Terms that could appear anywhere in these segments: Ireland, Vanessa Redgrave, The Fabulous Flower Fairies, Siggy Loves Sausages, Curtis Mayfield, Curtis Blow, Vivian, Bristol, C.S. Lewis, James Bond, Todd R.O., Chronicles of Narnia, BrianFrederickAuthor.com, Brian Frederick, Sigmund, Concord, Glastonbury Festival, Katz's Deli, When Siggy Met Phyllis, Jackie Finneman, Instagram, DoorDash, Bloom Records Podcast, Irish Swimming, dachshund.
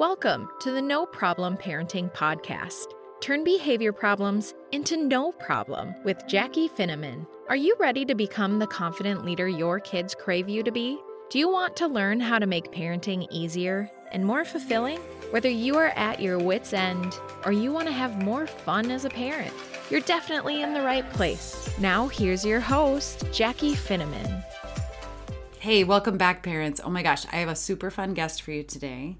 Welcome to the No Problem Parenting Podcast. Turn behavior problems into no problem with Jackie Finneman. Are you ready to become the confident leader your kids crave you to be? Do you want to learn how to make parenting easier and more fulfilling? Whether you are at your wit's end or you want to have more fun as a parent, you're definitely in the right place. Now here's your host, Jackie Finneman. Hey, welcome back, parents. Oh my gosh, I have a super fun guest for you today,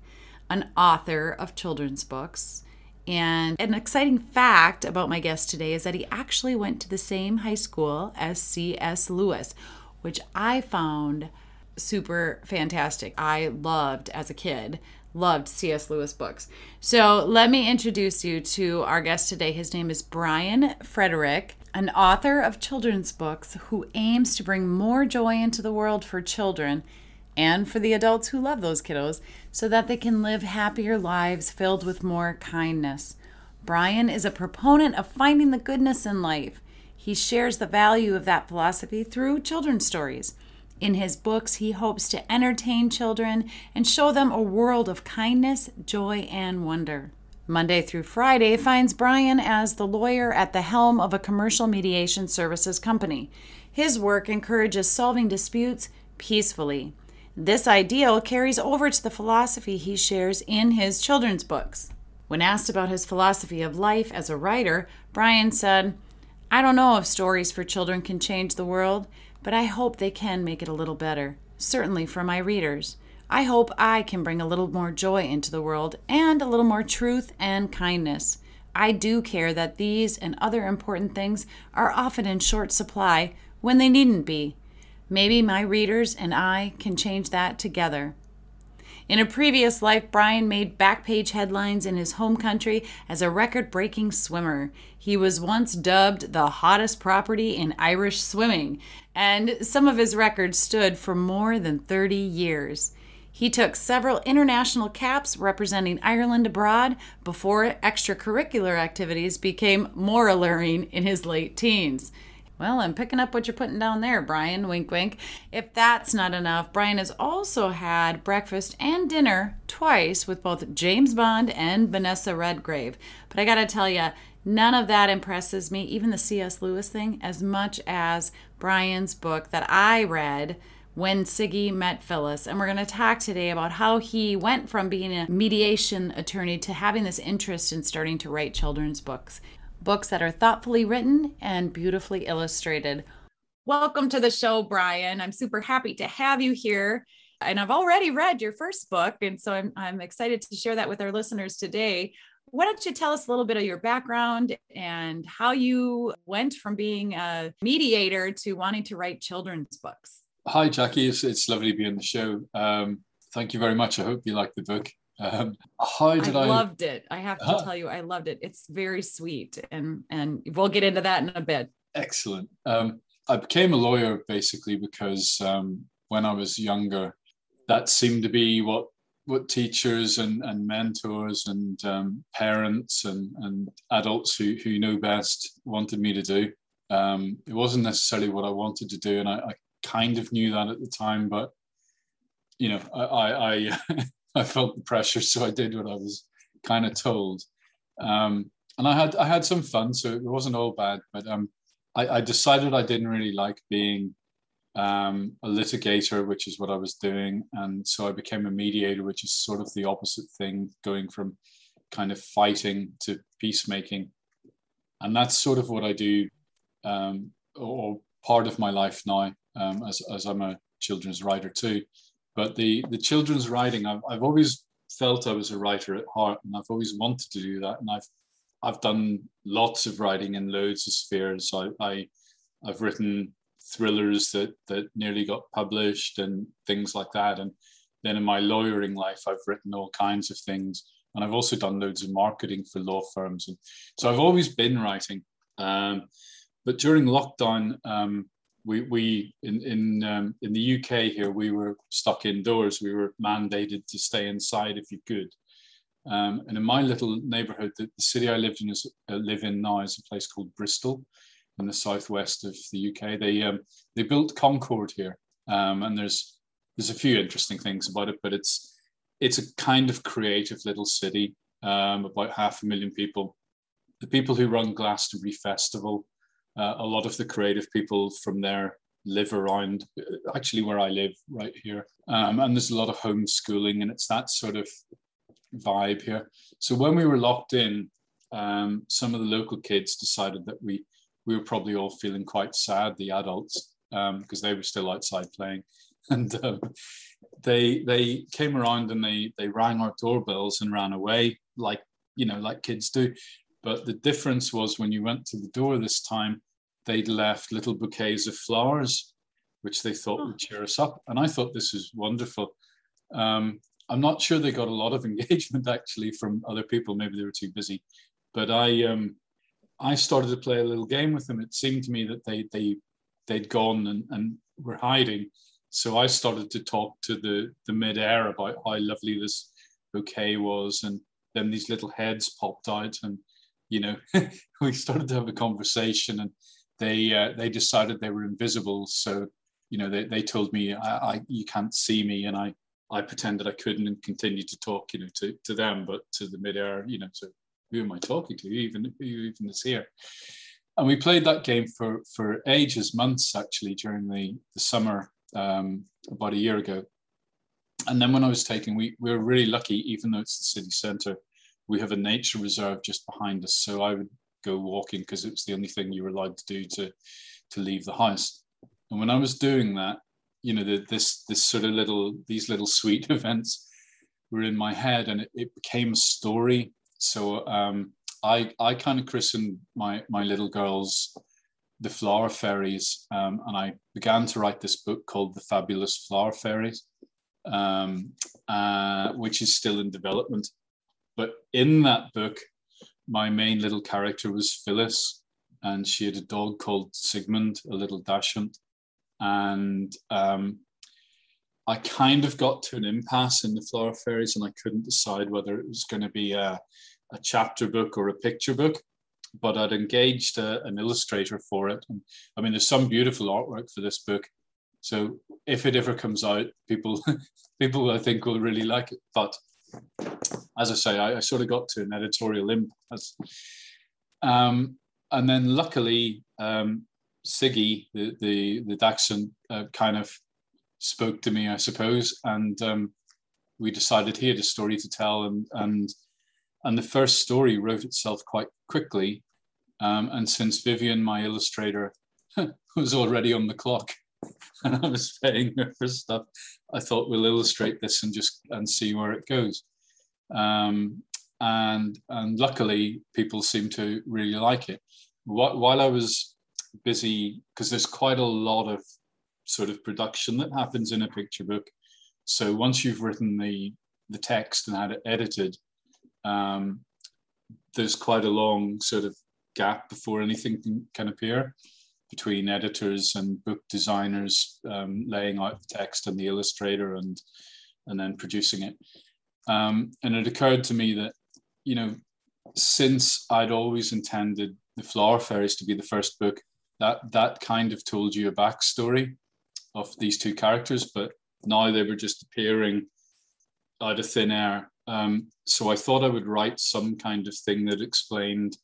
an author of children's books. And an exciting fact about my guest today is that he actually went to the same high school as C.S. Lewis, which I found super fantastic. I loved, as a kid, loved C.S. Lewis books. So let me introduce you to our guest today. His name is Brian Frederick, an author of children's books who aims to bring more joy into the world for children and for the adults who love those kiddos so that they can live happier lives filled with more kindness. Brian is a proponent of finding the goodness in life. He shares the value of that philosophy through children's stories. In his books, he hopes to entertain children and show them a world of kindness, joy, and wonder. Monday through Friday finds Brian as the lawyer at the helm of a commercial mediation services company. His work encourages solving disputes peacefully. This ideal carries over to the philosophy he shares in his children's books. When asked about his philosophy of life as a writer, Brian said, "I don't know if stories for children can change the world, but I hope they can make it a little better, certainly for my readers. I hope I can bring a little more joy into the world and a little more truth and kindness. I do care that these and other important things are often in short supply when they needn't be. Maybe my readers and I can change that together." In a previous life, Brian made backpage headlines in his home country as a record-breaking swimmer. He was once dubbed the hottest property in Irish swimming, and some of his records stood for more than 30 years. He took several international caps representing Ireland abroad before extracurricular activities became more alluring in his late teens. Well, I'm picking up what you're putting down there, Brian, wink, wink. If that's not enough, Brian has also had breakfast and dinner twice with both James Bond and Vanessa Redgrave. But I gotta tell you, none of that impresses me, even the C.S. Lewis thing, as much as Brian's book that I read, When Siggy Met Phyllis. And we're going to talk today about how he went from being a mediation attorney to having this interest in starting to write children's books. Books that are thoughtfully written and beautifully illustrated. Welcome to the show, Brian. I'm super happy to have you here. And I've already read your first book, and so I'm excited to share that with our listeners today. Why don't you tell us a little bit of your background and how you went from being a mediator to wanting to write children's books? Hi, Jackie. It's lovely to be on the show. Thank you very much. I hope you liked the book. I loved it. I have to tell you, I loved it. It's very sweet. And we'll get into that in a bit. Excellent. I became a lawyer basically because when I was younger, that seemed to be what teachers and mentors and parents and adults who know best wanted me to do. It wasn't necessarily what I wanted to do. And I kind of knew that at the time, but, you know, I felt the pressure, so I did what I was kind of told, and I had some fun, so it wasn't all bad. But I decided I didn't really like being a litigator, which is what I was doing, and so I became a mediator, which is sort of the opposite thing, going from kind of fighting to peacemaking, and that's sort of what I do, or part of my life now, as I'm a children's writer too. But the children's writing, I've always felt I was a writer at heart, and I've always wanted to do that. And I've done lots of writing in loads of spheres. I've written thrillers that nearly got published and things like that. And then in my lawyering life, I've written all kinds of things. And I've also done loads of marketing for law firms. And so I've always been writing. But during lockdown, we in the UK here, we were stuck indoors. We were mandated to stay inside if you could. And in my little neighborhood, the city I live in now is a place called Bristol in the southwest of the UK. They built Concord here, and there's a few interesting things about it, but it's It's a kind of creative little city, about 500,000 people. The people who run Glastonbury Festival, a lot of the creative people from there live around, actually where I live right here. And there's a lot of homeschooling, and it's that sort of vibe here. So when we were locked in, some of the local kids decided that we were probably all feeling quite sad, the adults, because they were still outside playing. And they came around and they rang our doorbells and ran away, like, you know, like kids do. But the difference was, when you went to the door this time, they'd left little bouquets of flowers, which they thought would cheer us up. And I thought this was wonderful. I'm not sure they got a lot of engagement, actually, from other people. Maybe they were too busy. But I started to play a little game with them. It seemed to me that they'd gone and were hiding. So I started to talk to the mid-air about how lovely this bouquet was. And then these little heads popped out, and, you know, we started to have a conversation, and they decided they were invisible. So, you know, they told me, you can't see me. And I pretended I couldn't and continued to talk, you know, to them, but to the mid-air, you know, so who am I talking to? Who even is here? And we played that game for ages, months, actually, during the summer, about a year ago. And then when I was taken, we were really lucky, even though it's the city centre, we have a nature reserve just behind us. So I would go walking, because it was the only thing you were allowed to do to leave the house. And when I was doing that, you know, this sort of these little sweet events were in my head, and it became a story. So I kind of christened my little girls the Flower Fairies, and I began to write this book called The Fabulous Flower Fairies, which is still in development. But in that book, my main little character was Phyllis, and she had a dog called Sigmund, a little dachshund. And I kind of got to an impasse in The Flower Fairies, and I couldn't decide whether it was going to be a chapter book or a picture book. But I'd engaged an illustrator for it. And, I mean, there's some beautiful artwork for this book. So if it ever comes out, people I think will really like it. But as I say, I sort of got to an editorial impasse. And then luckily, Siggy, the dachshund, kind of spoke to me, I suppose. And we decided he had a story to tell, and the first story wrote itself quite quickly. And since Vivian, my illustrator, was already on the clock, and I was paying her for stuff, I thought, we'll illustrate this and see where it goes. And luckily, people seem to really like it. While I was busy, because there's quite a lot of sort of production that happens in a picture book. So once you've written the text and had it edited, there's quite a long sort of gap before anything can appear, between editors and book designers laying out the text and the illustrator and then producing it. And it occurred to me that, you know, since I'd always intended The Flower Fairies to be the first book, that kind of told you a backstory of these two characters, but now they were just appearing out of thin air. So I thought I would write some kind of thing that explained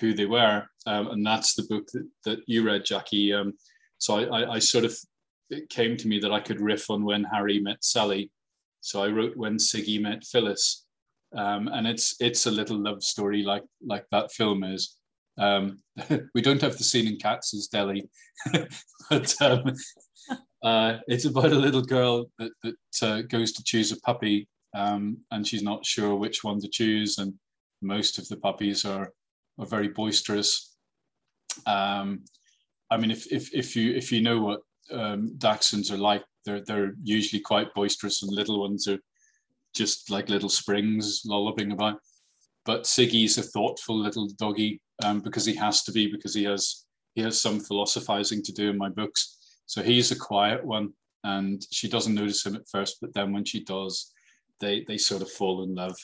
who they were. And that's the book that you read, Jackie. So I sort of, it came to me that I could riff on When Harry Met Sally. So I wrote When Siggy Met Phyllis. And it's a little love story like that film is. We don't have the scene in Katz's Deli, but it's about a little girl that goes to choose a puppy. And she's not sure which one to choose, and most of the puppies are very boisterous. I mean, if you know what dachshunds are like, they're usually quite boisterous, and little ones are just like little springs lullabing about. But Siggy's a thoughtful little doggy, because he has to be, because he has some philosophizing to do in my books. So he's a quiet one, and she doesn't notice him at first, but then when she does, they sort of fall in love.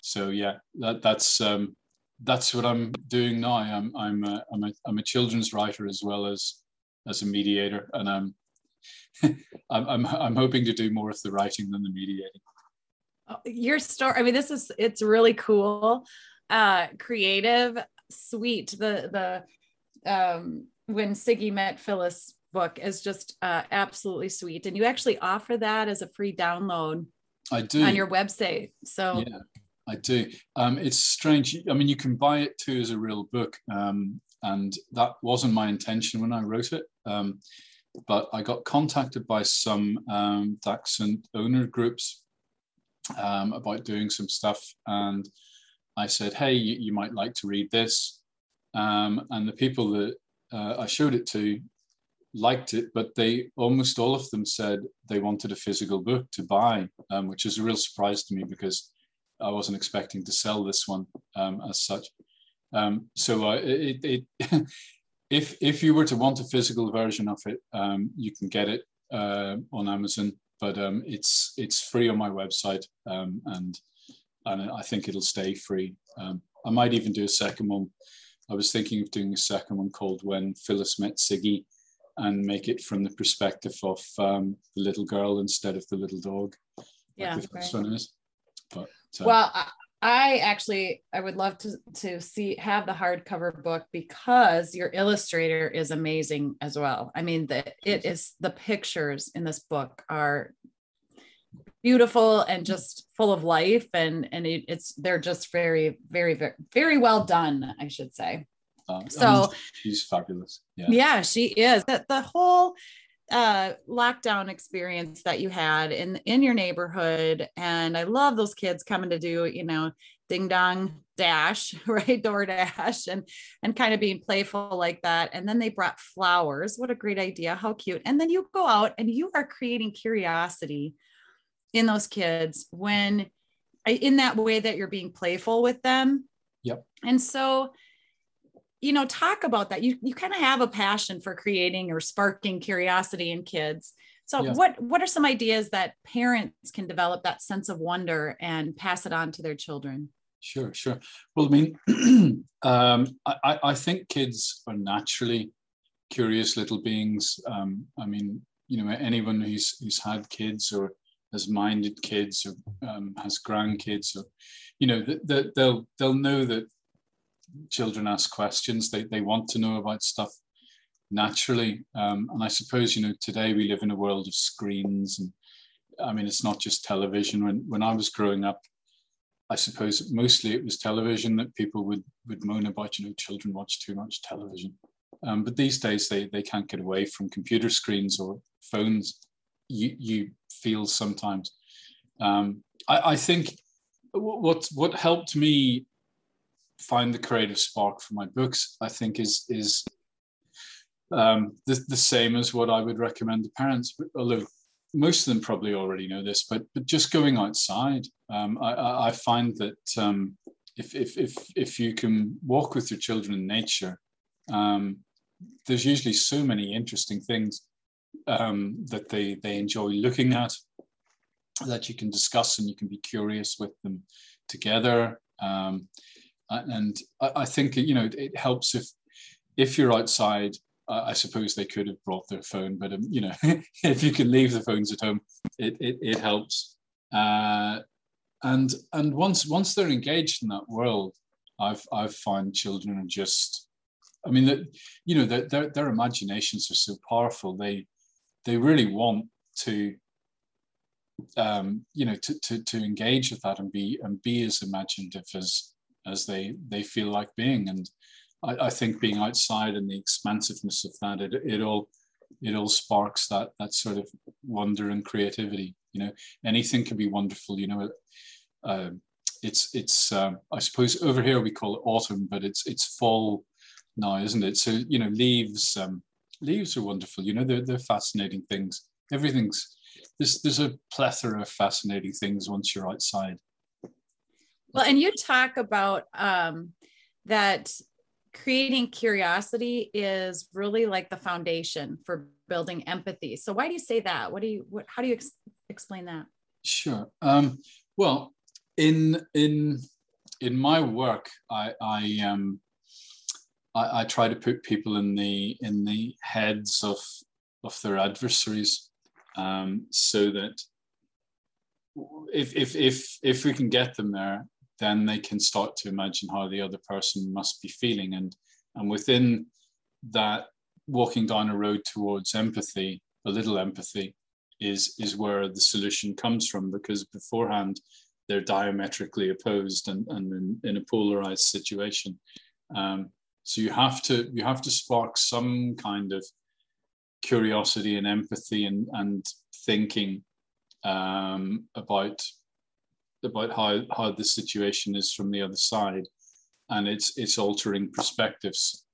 So yeah, that's what I'm doing now. I'm a children's writer as well as a mediator, and I'm hoping to do more of the writing than the mediating. Your story, I mean, this is, it's really cool, creative, sweet. The When Siggy Met Phyllis book is just absolutely sweet. And you actually offer that as a free download. I do. On your website. So yeah, I do. It's strange. I mean, you can buy it too as a real book. And that wasn't my intention when I wrote it. But I got contacted by some Dachshund owner groups about doing some stuff. And I said, hey, you might like to read this. And the people that I showed it to liked it, but they, almost all of them, said they wanted a physical book to buy, which is a real surprise to me because I wasn't expecting to sell this one as such. So if you were to want a physical version of it, you can get it on Amazon, but it's free on my website, and I think it'll stay free. I might even do a second one. I was thinking of doing a second one called When Phyllis Met Siggy, and make it from the perspective of the little girl instead of the little dog. Yeah, like the first one is. But, well, I would love to see, have the hardcover book, because your illustrator is amazing as well. I mean, the pictures in this book are beautiful and just full of life, and they're just very, very, very, very well done, I should say. So I mean, she's fabulous. Yeah, she is. That the whole lockdown experience that you had in your neighborhood, and I love those kids coming to do, you know, ding dong dash, right, DoorDash, and kind of being playful like that. And then they brought flowers. What a great idea! How cute! And then you go out and you are creating curiosity in those kids when, in that way that you're being playful with them. Yep. And so, you know, talk about that. You kind of have a passion for creating or sparking curiosity in kids. So yeah. What are some ideas that parents can develop that sense of wonder and pass it on to their children? Sure. Well, I mean, I think kids are naturally curious little beings. I mean, you know, anyone who's had kids or has minded kids or has grandkids, or, you know, they'll know that children ask questions. They want to know about stuff naturally, and I suppose, you know, today we live in a world of screens, and I mean, it's not just television. When I was growing up, I suppose mostly it was television that people would moan about, you know, children watch too much television, but these days they can't get away from computer screens or phones, you feel sometimes. I think what helped me find the creative spark for my books, I think, is the same as what I would recommend to parents, although most of them probably already know this, but just going outside. I find that if you can walk with your children in nature, there's usually so many interesting things that they enjoy looking at, that you can discuss and you can be curious with them together. And I think, you know, it helps if you're outside. I suppose they could have brought their phone, but you know, if you can leave the phones at home, it helps. And once they're engaged in that world, I've found children are just, I mean, that, you know, their imaginations are so powerful. They really want to, you know, to engage with that and be as imaginative as they feel like being. And I think being outside and the expansiveness of that, it all sparks that sort of wonder and creativity. You know, anything can be wonderful. You know, it's I suppose over here we call it autumn, but it's fall now, isn't it? So, you know, leaves are wonderful. You know, they're fascinating things. Everything's, there's a plethora of fascinating things once you're outside. Well, and you talk about that creating curiosity is really like the foundation for building empathy. So why do you say that? How do you explain that? Sure. Well, in my work, I try to put people in the heads of their adversaries, so that if we can get them there, then they can start to imagine how the other person must be feeling. And within that, walking down a road towards empathy, a little empathy, is where the solution comes from, because beforehand they're diametrically opposed and in a polarized situation. So you have to spark some kind of curiosity and empathy and thinking about how the situation is from the other side, and it's altering perspectives.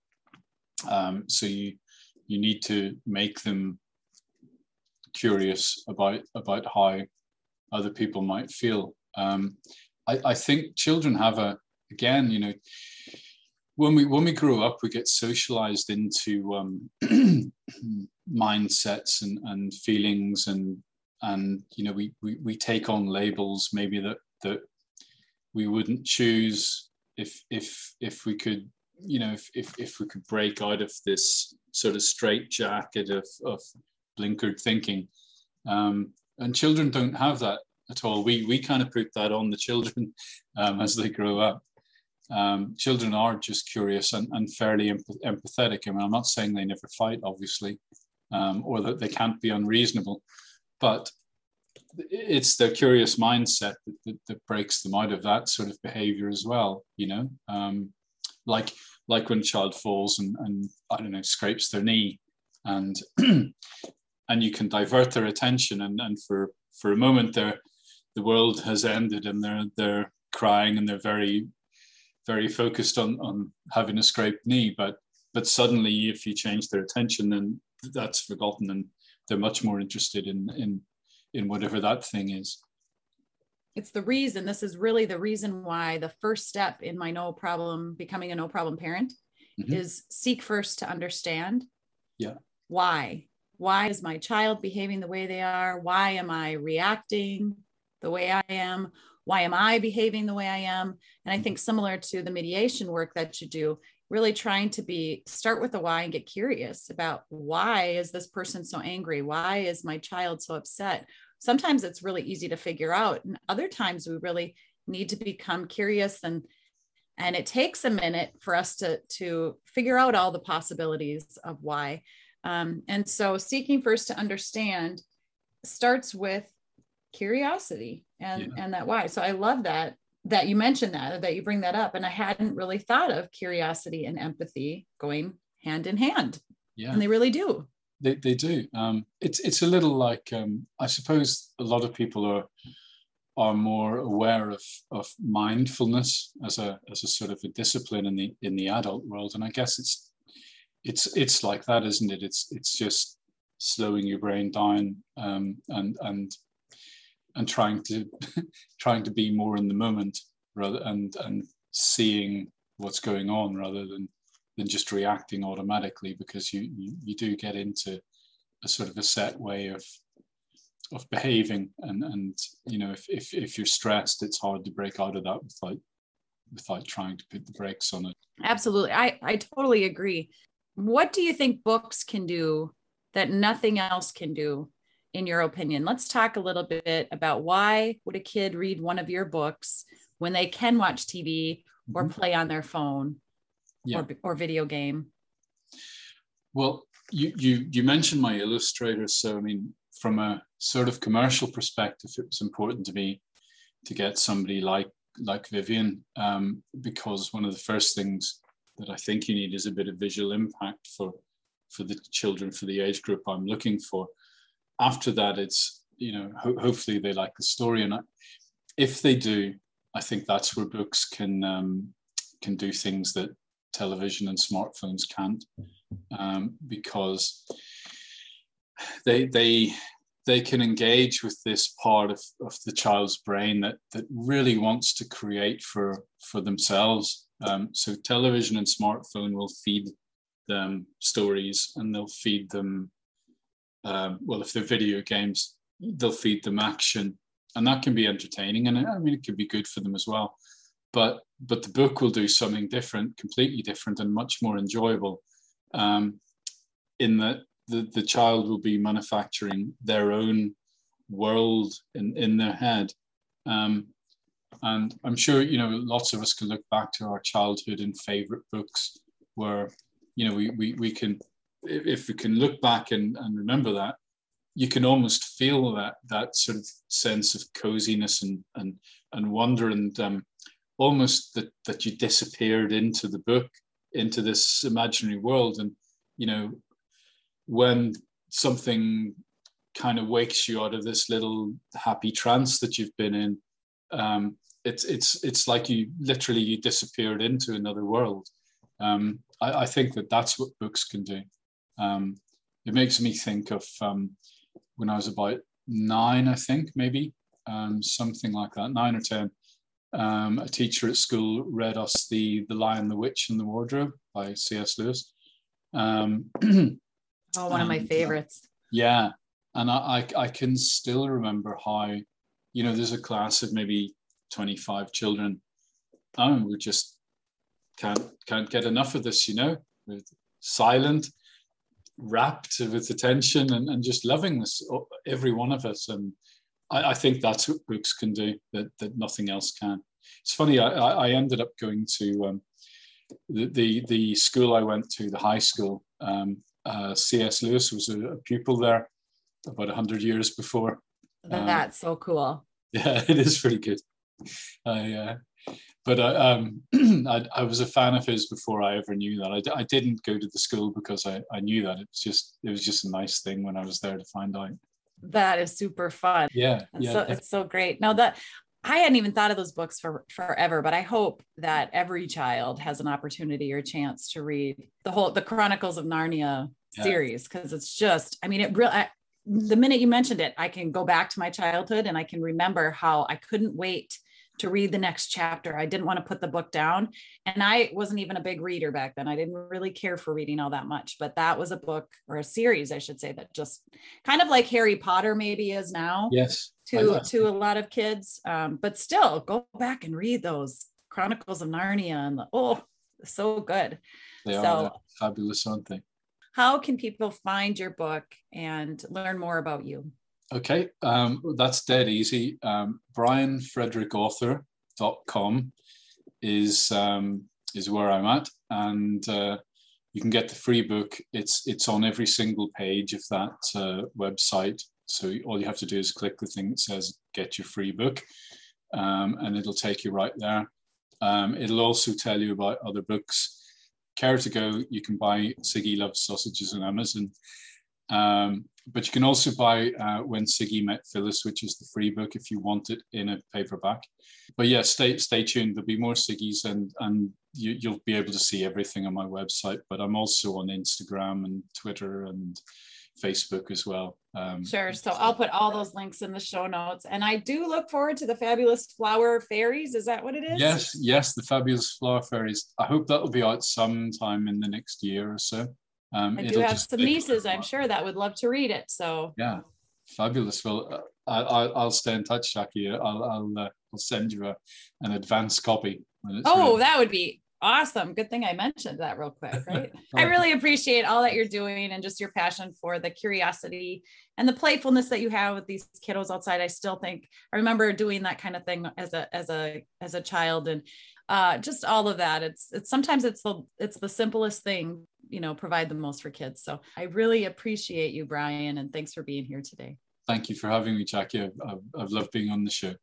So you need to make them curious about how other people might feel. I think children have when we grow up, we get socialized into mindsets and feelings, and we take on labels maybe that we wouldn't choose if we could, if we could break out of this sort of straitjacket of blinkered thinking. And children don't have that at all. We kind of put that on the children as they grow up. Children are just curious and fairly empathetic. I mean, I'm not saying they never fight, obviously, or that they can't be unreasonable, but it's their curious mindset that breaks them out of that sort of behavior as well, like when a child falls and I don't know, scrapes their knee, and you can divert their attention, and for a moment there, the world has ended, and they're crying, and they're very, very focused on having a scraped knee. But suddenly, if you change their attention, then that's forgotten, and they're much more interested in whatever that thing is. It's the reason, this is really the reason why the first step in my becoming a no problem parent, mm-hmm. is seek first to understand. Yeah. Why is my child behaving the way they are? Why am I reacting the way I am? Why am I behaving the way I am? And I think similar to the mediation work that you do, really trying to start with the why and get curious about, why is this person so angry? Why is my child so upset? Sometimes it's really easy to figure out, and other times we really need to become curious, and it takes a minute for us to figure out all the possibilities of why. And so seeking first to understand starts with curiosity and that why. So I love that you mentioned that you bring that up, and I hadn't really thought of curiosity and empathy going hand in hand. Yeah. And they really do. They do. It's a little like, I suppose a lot of people are more aware of mindfulness as a sort of a discipline in the adult world, and I guess it's like that, isn't it? It's just slowing your brain down and trying to be more in the moment rather and seeing what's going on rather than just reacting automatically, because you do get into a sort of a set way of behaving, and if you're stressed, it's hard to break out of that without trying to put the brakes on it. Absolutely. I totally agree. What do you think books can do that nothing else can do, in your opinion? Let's talk a little bit about, why would a kid read one of your books when they can watch TV or play on their phone? Yeah. Or video game. Well, you mentioned my illustrators, so I mean, from a sort of commercial perspective, it was important to me to get somebody like Vivian, because one of the first things that I think you need is a bit of visual impact for the children, for the age group I'm looking for. After that, it's hopefully they like the story, and if they do, I think that's where books can do things that television and smartphones can't, because they can engage with this part of the child's brain that really wants to create for themselves. So television and smartphone will feed them stories, and they'll feed them, well, if they're video games, they'll feed them action, and that can be entertaining, and I mean, it can be good for them as well. But the book will do something different, completely different, and much more enjoyable, in that the child will be manufacturing their own world in their head. And I'm sure, you know, lots of us can look back to our childhood and favorite books where, you know, we can, if we can look back and remember that, you can almost feel that sort of sense of coziness and wonder, and almost that you disappeared into the book, into this imaginary world. And, you know, when something kind of wakes you out of this little happy trance that you've been in, it's like you literally disappeared into another world. I think that's what books can do. It makes me think of when I was about 9, I think, maybe, something like that, 9 or 10. A teacher at school read us The Lion, the Witch and the Wardrobe by C.S. Lewis. One of my favorites. Yeah. And I can still remember how, you know, there's a class of maybe 25 children. We just can't get enough of this, you know, with silent, wrapped with attention and just loving this, every one of us. And I think that's what books can do, that nothing else can. It's funny, I ended up going to the school I went to, the high school. C.S. Lewis was a pupil there about 100 years before. That's so cool. Yeah, it is pretty good. I was a fan of his before I ever knew that. I didn't go to the school because I knew that. It was just a nice thing when I was there to find out. That is super fun. Yeah. It's so great. Now that I hadn't even thought of those books for forever, but I hope that every child has an opportunity or chance to read the Chronicles of Narnia series. 'Cause it's just, I mean, the minute you mentioned it, I can go back to my childhood and I can remember how I couldn't wait to read the next chapter. I didn't want to put the book down. And I wasn't even a big reader back then. I didn't really care for reading all that much, but that was a book, or a series, I should say, that just kind of like Harry Potter maybe is now. Yes, to a lot of kids. But still, go back and read those Chronicles of Narnia and so good. They are fabulous, aren't they? How can people find your book and learn more about you? Okay, that's dead easy. BrianFrederickAuthor.com is where I'm at, and you can get the free book. It's on every single page of that website. So all you have to do is click the thing that says "Get Your Free Book," and it'll take you right there. It'll also tell you about other books. Care to go? You can buy Siggy Loves Sausages on Amazon. But you can also buy When Siggy Met Phyllis, which is the free book if you want it in a paperback. But yeah, stay tuned. There'll be more Siggies, and you'll be able to see everything on my website. But I'm also on Instagram and Twitter and Facebook as well. Sure. So I'll put all those links in the show notes. And I do look forward to The Fabulous Flower Fairies. Is that what it is? Yes, The Fabulous Flower Fairies. I hope that'll be out sometime in the next year or so. I do have some nieces, I'm sure, that would love to read it. So yeah, fabulous. Well, I'll stay in touch, Jackie. I'll send you an advance copy. That would be awesome. Good thing I mentioned that real quick, right? I really appreciate all that you're doing and just your passion for the curiosity and the playfulness that you have with these kiddos outside. I still think I remember doing that kind of thing as a child, and just all of that. It's sometimes it's the simplest thing, you know, provide the most for kids. So I really appreciate you, Brian, and thanks for being here today. Thank you for having me, Jackie. I've loved being on the show.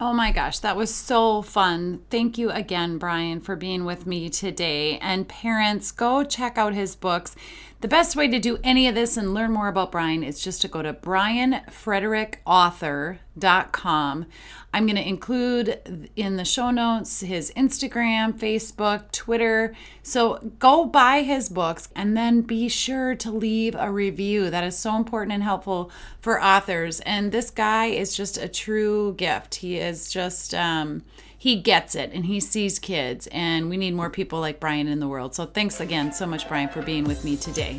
Oh my gosh, that was so fun. Thank you again, Brian, for being with me today. And parents, go check out his books. The best way to do any of this and learn more about Brian is just to go to BrianFrederickAuthor.com. I'm going to include in the show notes his Instagram, Facebook, Twitter. So go buy his books, and then be sure to leave a review. That is so important and helpful for authors. And this guy is just a true gift. He is just, he gets it, and he sees kids, and we need more people like Brian in the world. So thanks again so much, Brian, for being with me today.